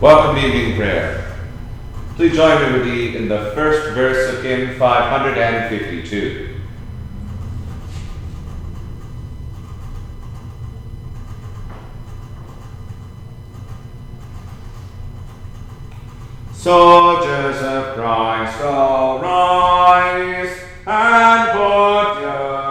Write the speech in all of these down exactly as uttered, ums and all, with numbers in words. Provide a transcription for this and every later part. Welcome evening prayer. Please join me with me in the first verse of hymn five hundred fifty-two. Soldiers of Christ, all rise and put your Lord,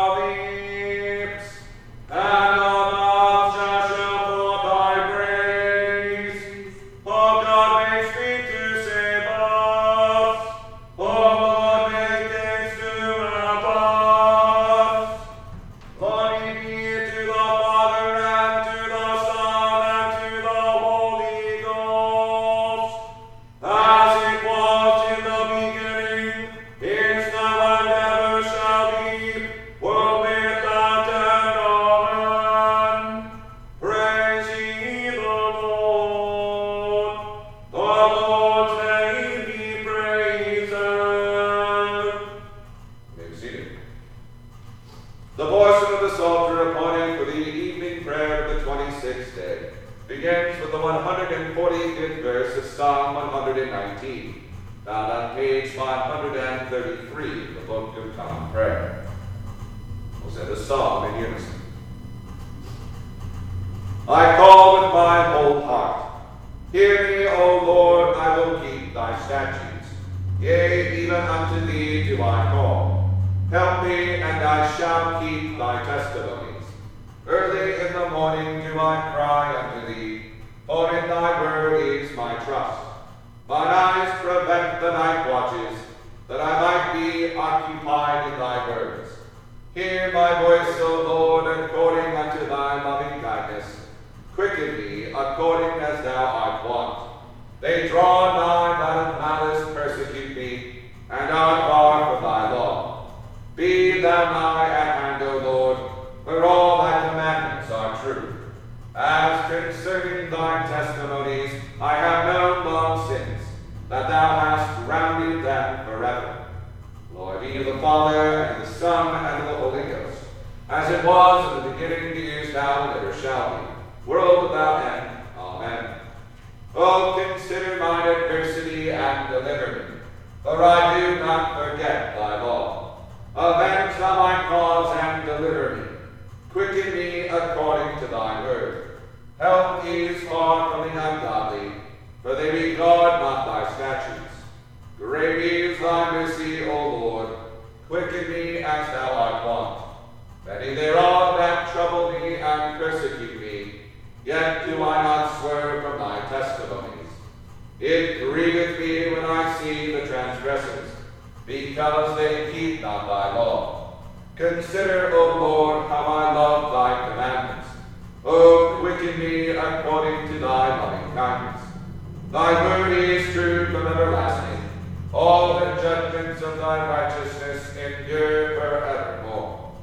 from one hundred forty-fifth verse of Psalm one hundred nineteen, found on page five hundred thirty-three of the Book of Common Prayer. We'll say the psalm in unison. I call with my whole heart. Hear me, O Lord, I will keep thy statutes. Yea, even unto thee do I call. Help me, and I shall keep thy testimonies. Early in the morning do I cry unto thee, for in thy word is my trust. Mine eyes prevent the night watches, that I might be occupied in thy words. Hear my voice, O Lord, according unto thy loving kindness. Quicken me according as thou art wont. They draw nigh out of malice, persecute me, and are far from thy law. Be thou nigh at hand, O Lord, for all thy commandments are true. As concerning thy testimonies, I have known long since, that thou hast rounded them forever. Glory be to the Father, and the Son, and the Holy Ghost, as it was in the beginning, is now, and ever shall be. World without end. Amen. Oh, consider mine adversity and deliver me, for I do not forget thy law. Avenge thou my cause and deliver me. Quicken me according to thy word. Help is far from the ungodly, for they regard not thy statutes. Great is thy mercy, O Lord. Quicken me as thou art wont. Many there are that trouble me and persecute me. Yet do I not swerve from thy testimonies. It grieveth me when I see the transgressors, because they keep not thy law. Consider, O Lord, how I love thy commandments. O quicken me according to thy loving kindness. Thy word is true from everlasting. All the judgments of thy righteousness endure forevermore.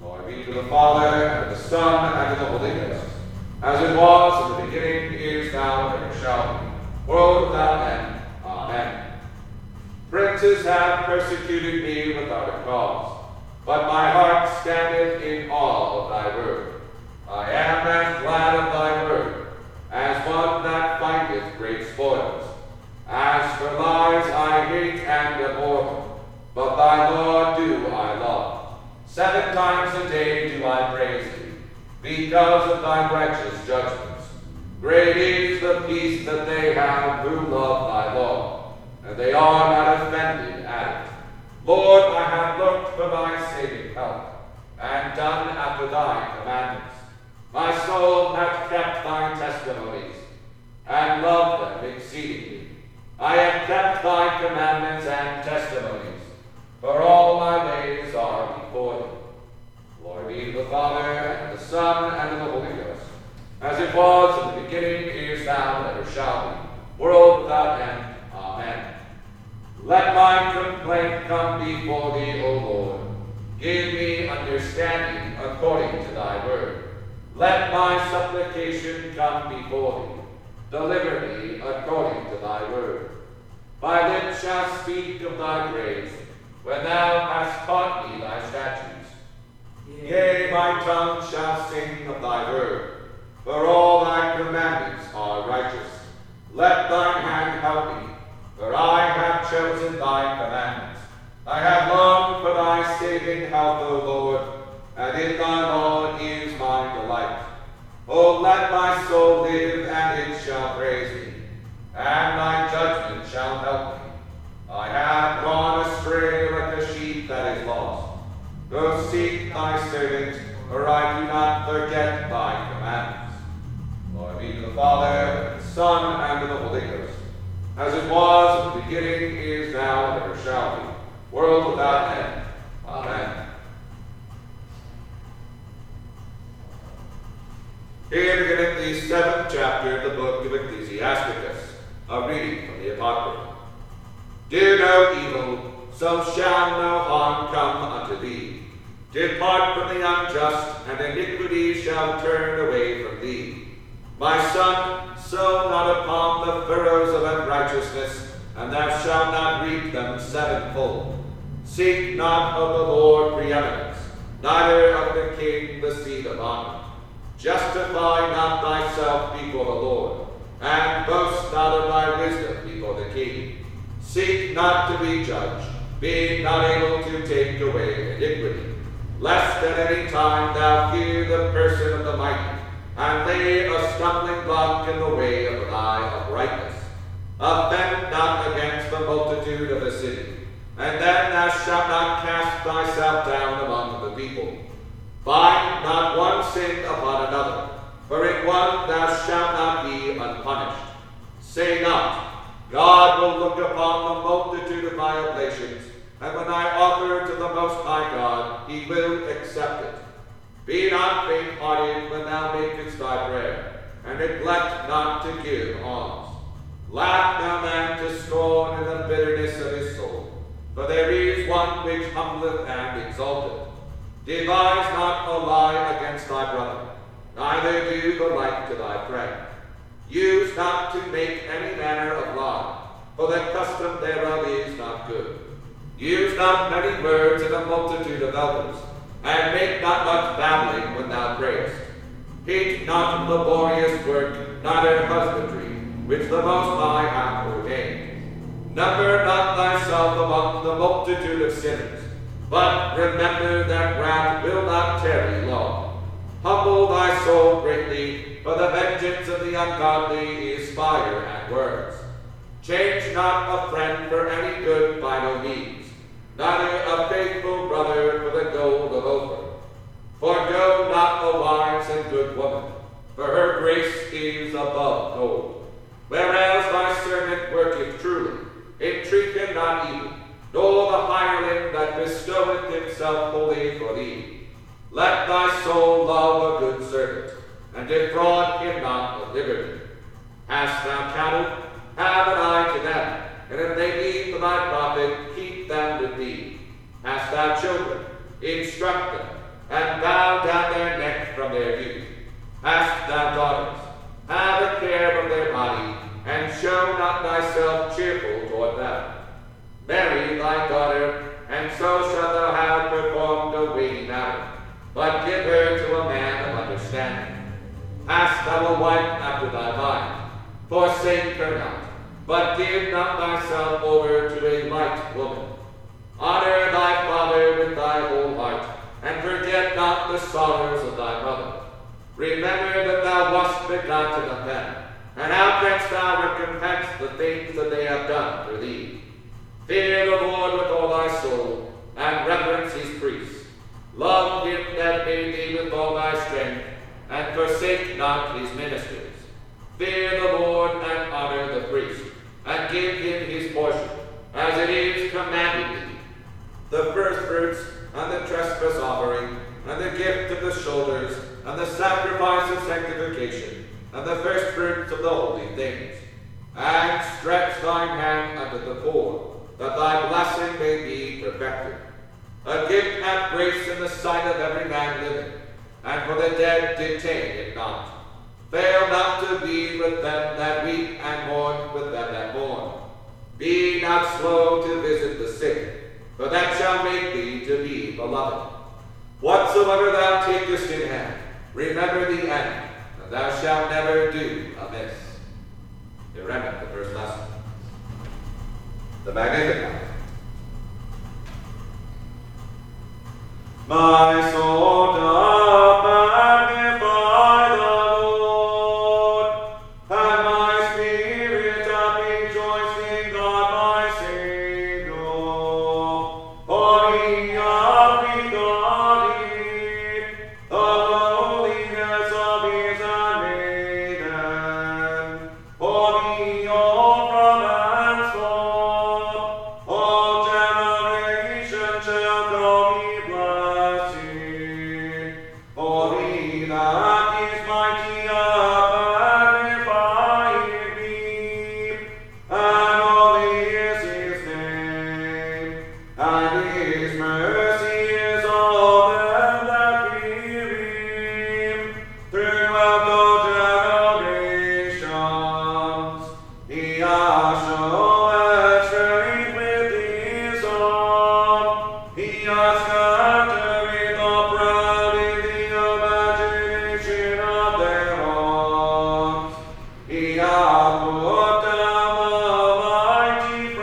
Glory be to the Father, and the Son, and the Holy Ghost. As it was in the beginning, is now, and ever shall be, world without end. Amen. Princes have persecuted me without a cause, but my heart standeth in awe of thy word. I am as glad of thy word, as one that findeth great spoils. As for lies, I hate and abhor them, but thy law do I love. Seven times a day do I praise thee, because of thy righteous judgments. Great is the peace that they have who love thy law, and they are not offended at it. Lord, I have looked for thy saving help, and done after thy commandments. My soul hath kept thy testimonies, and loved them exceedingly. I have kept thy commandments and testimonies, for all my ways are before thee. Glory be to the Father, and the Son, and the Holy Ghost, as it was in the beginning, is now, and ever shall be, world without end. Amen. Let my complaint come before thee, O Lord. Give me understanding according to thy word. Let my supplication come before thee. Deliver me according to thy word. My lips shall speak of thy grace, when thou hast taught me thy statutes. Yea, my tongue shall sing of thy word, for all thy commandments are righteous. Let thine hand help me, for I have chosen thy commandments. I have longed for thy saving help, O Lord, and in thy law is my delight. O let my soul live, and it shall praise thee, and thy judgment shall help me. I have gone astray like a sheep that is lost. Go seek thy servant, for I do not forget thy commandments. Glory be to the Father, and the Son, and the Holy Ghost, as it was in the beginning, is now, and ever shall be, world without end. Amen. Here beginneth the seventh chapter of the book of Ecclesiasticus, a reading from the Apocrypha. Do no evil, so shall no harm come unto thee. Depart from the unjust, and iniquity shall turn away from thee. My son, sow not upon the furrows of unrighteousness, and thou shalt not reap them sevenfold. Seek not of the Lord preeminence, neither of the king the seat of honor. Justify not thyself before the Lord, Seek not to be judged, being not able to take away iniquity, lest at any time thou hear the person of the mighty, and lay a stumbling block in the way of thy uprightness. Offend not against the multitude of the city, and then thou shalt not cast thyself down among the people. Find not one sin upon another, for in one thou shalt not be unpunished. Say not, God will look upon the multitude of my oblations, and when I offer to the Most High God, he will accept it. Be not faint-hearted when thou makest thy prayer, and neglect not to give alms. Laugh no man to scorn in the bitterness of his soul, for there is one which humbleth and exalteth. Devise not a lie against thy brother, neither do the like to thy friend. Use not to make any manner of lie, for the custom thereof is not good. Use not many words in a multitude of elders, and make not much babbling when thou prayest. Heed not laborious work, neither husbandry, which the Most High hath ordained. Number not thyself among the multitude of sinners, but remember that wrath will not tarry long. Humble thy soul greatly, for the vengeance of the ungodly is fire and worms. Change not a friend for any good by no means, neither a faithful brother for the gold of Ophir. Forgo not a wise and good woman, for her grace is above gold. Whereas thy servant worketh truly, entreat him not evil, nor the hireling that bestoweth himself wholly for thee. Let thy soul love a good servant, and defraud him not of liberty. Hast thou cattle? Have an eye to them, and if they be for thy profit, keep them with thee. Hast thou children? Instruct them, and bow down their necks from their youth. Hast thou daughters? Have a care of their body, and show not thyself cheerful toward them. Marry thy daughter, and so shalt thou have performed a weighty matter, but give her to a man of understanding. Hast thou a wife after thy mind? Forsake her not, but give not thyself over to a light woman. Honor thy father with thy whole heart, and forget not the sorrows of thy mother. Remember that thou wast begotten of them, and how canst thou recompense the things that they have done for thee? Fear the Lord with all thy soul, and reverence his priests. Love him that made thee with all thy strength, and forsake not his ministers. Fear the Lord and honor the priest, and give him his portion, as it is commanded thee. The first fruits, and the trespass offering, and the gift of the shoulders, and the sacrifice of sanctification, and the first fruits of the holy things. And stretch thine hand unto the poor, that thy blessing may be perfected. A gift hath grace in the sight of every man living, and for the dead detain it not. Fail not to be with them that weep and mourn with them that mourn. Be not slow to visit the sick, for that shall make thee to be beloved. Whatsoever thou takest in hand, remember the end, and thou shalt never do amiss. You remember the first lesson. The Magnificat. My soul doth magnify the He hath put them on my deep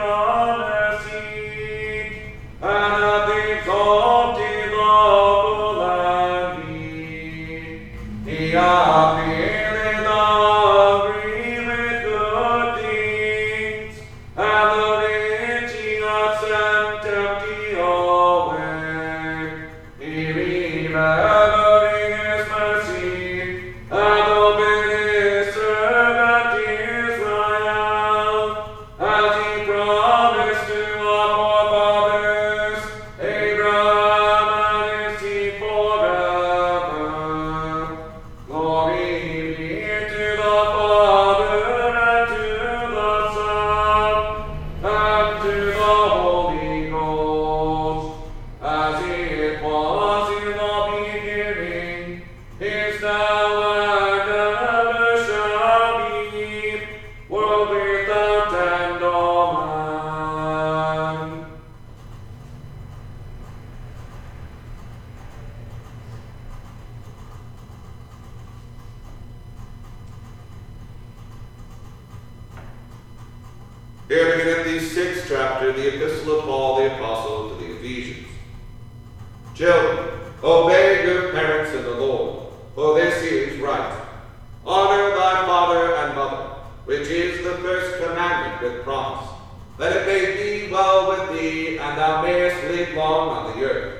Here, beginning the sixth chapter, the epistle of Paul the Apostle to the Ephesians. Children, obey your parents in the Lord, for this is right. Honor thy father and mother, which is the first commandment with promise, that it may be well with thee, and thou mayest live long on the earth.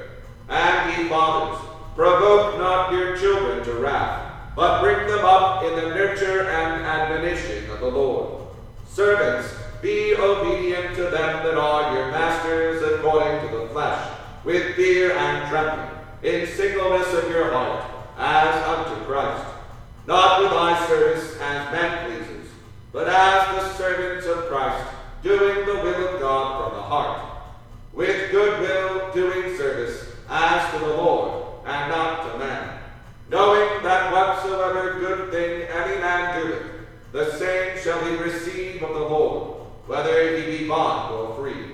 And ye fathers, provoke not your children to wrath, but bring them up in the nurture and admonition of the Lord. Servants, be obedient to them that are your masters according to the flesh, with fear and trembling, in singleness of your heart, as unto Christ, not with eye service as man pleases, but as the servants of Christ, doing the will of God from the heart, with good will doing service as to the Lord, and not to man, knowing that whatsoever good thing any man doeth, the same shall he receive of the Lord, whether he be bond or free.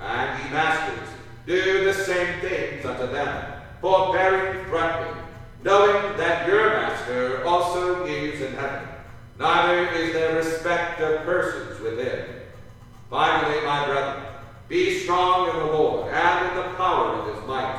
And ye masters, do the same things unto them, forbearing threatening, knowing that your master also is in heaven, neither is there respect of persons within. Finally, my brethren, be strong in the Lord, and in the power of his might.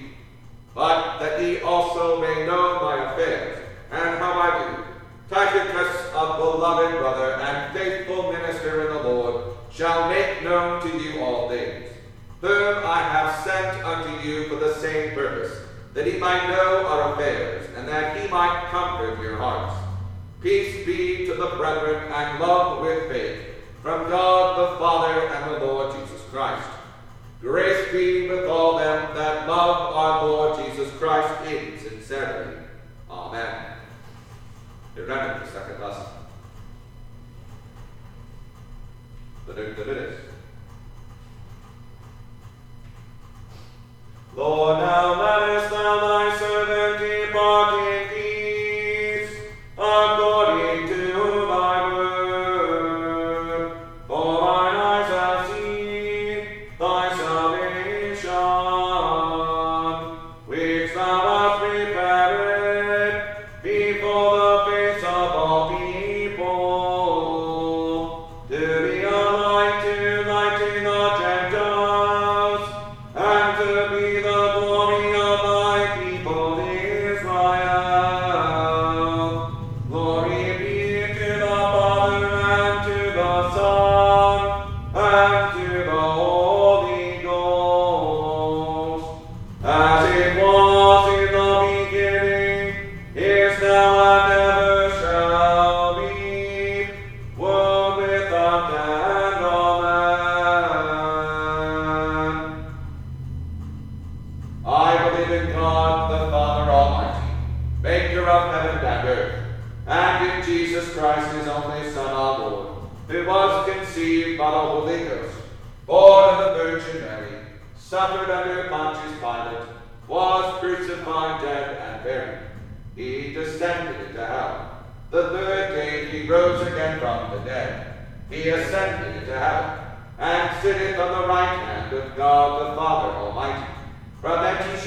but that ye also may know my affairs, and how I do. Tychicus, a beloved brother, and faithful minister in the Lord, shall make known to you all things, whom I have sent unto you for the same purpose, that he might know our affairs, and that he might comfort your hearts. Peace be to the brethren, and love with faith, from God the Father and the Lord Jesus Christ. Grace be with all them that love our Lord Jesus Christ in sincerity. Amen. Remember the second lesson. The New Divinus. Lord, now lettest thou thy servant depart in peace, according to thy word. For mine eyes have seen thy salvation, which thou hast prepared before the face of all people, to be a light to light to the Gentiles, and to be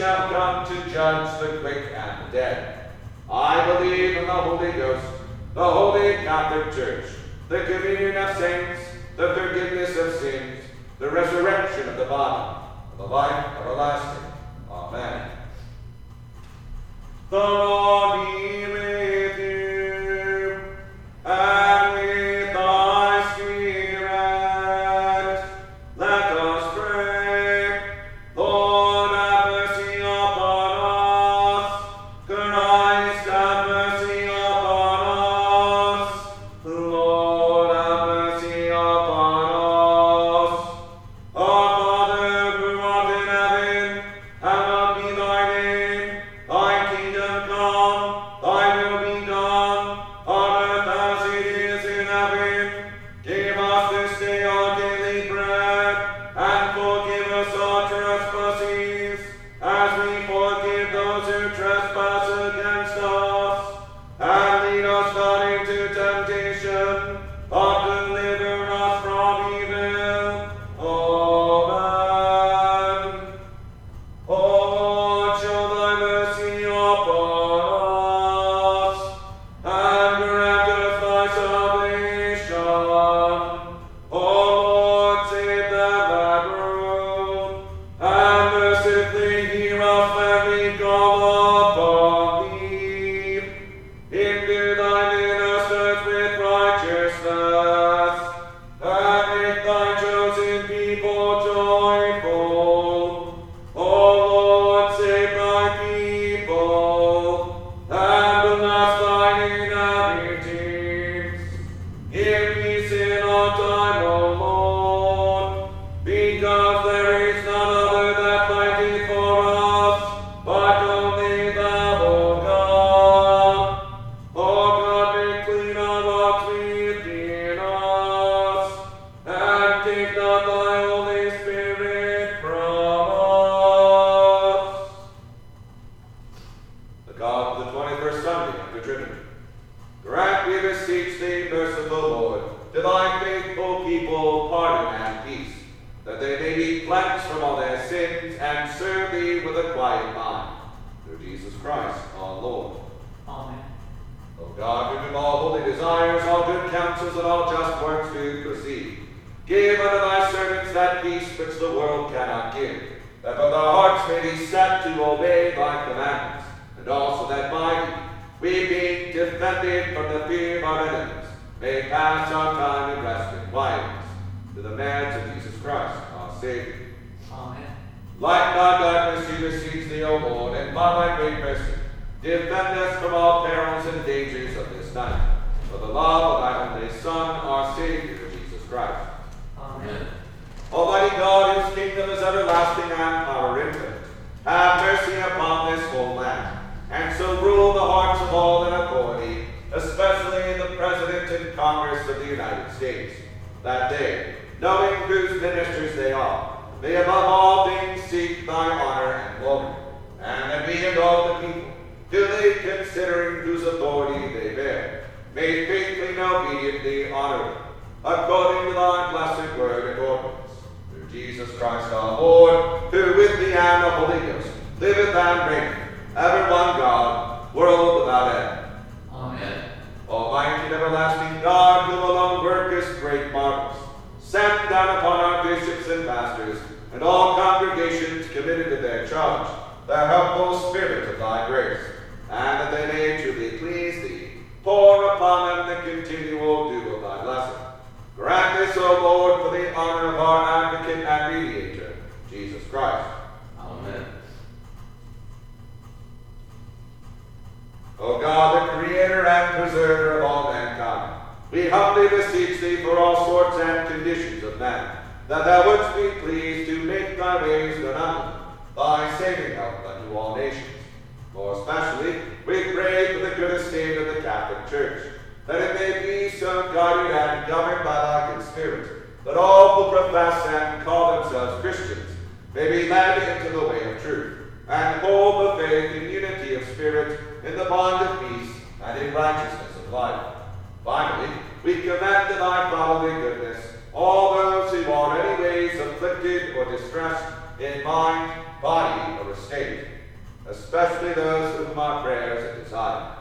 shall come to judge the quick and the dead. I believe in the Holy Ghost, the Holy Catholic Church, the communion of saints, the forgiveness of sins, the resurrection of the body, and the life everlasting. Amen. The Lord be with you, and with thy spirit. Let us pray. Lord, have mercy upon us. Christ, have mercy upon us. Lord, have mercy upon us. Our Father, who art in heaven, hallowed be thy name. Thy kingdom in mind, body, or estate, especially those whom my prayers have desired.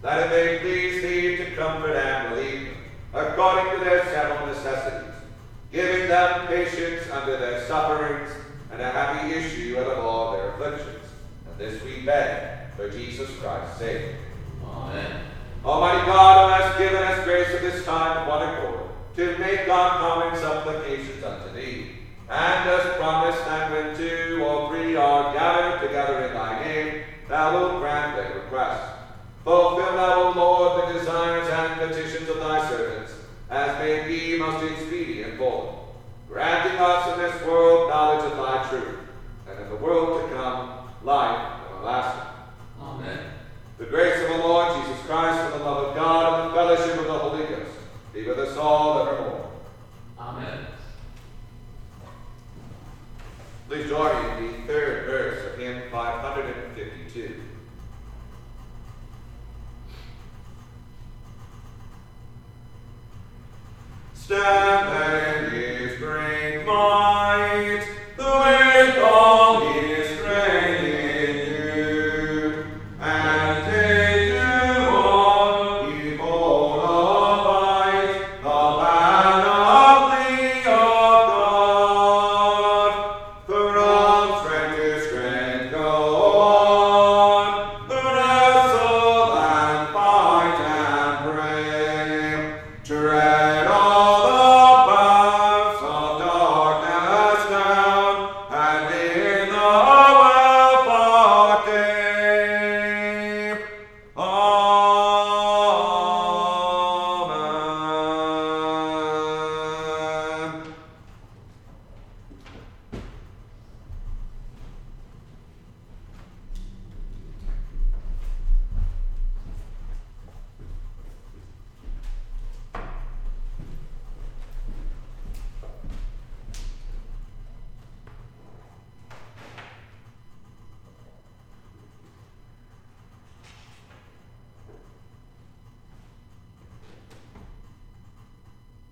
That it may please thee to comfort and relieve them, according to their several necessities, giving them patience under their sufferings, and a happy issue out of all their afflictions. And this we beg for Jesus Christ's sake. Amen. Almighty God, who hast given us grace at this time of one accord, to make our common supplications unto thee, and hast promised that when two or three are gathered together in thy name, thou wilt grant their requests. Fulfill thou, O Lord, the desires and petitions of thy servants, as may be most expedient for them, granting us in this world knowledge of thy truth, and in the world to come, life everlasting. Amen. The grace of the Lord Jesus Christ, and the love of God, and the fellowship of the Holy Ghost, be with us all evermore. Amen. Please join me in the third verse of hymn five fifty-two. Stand.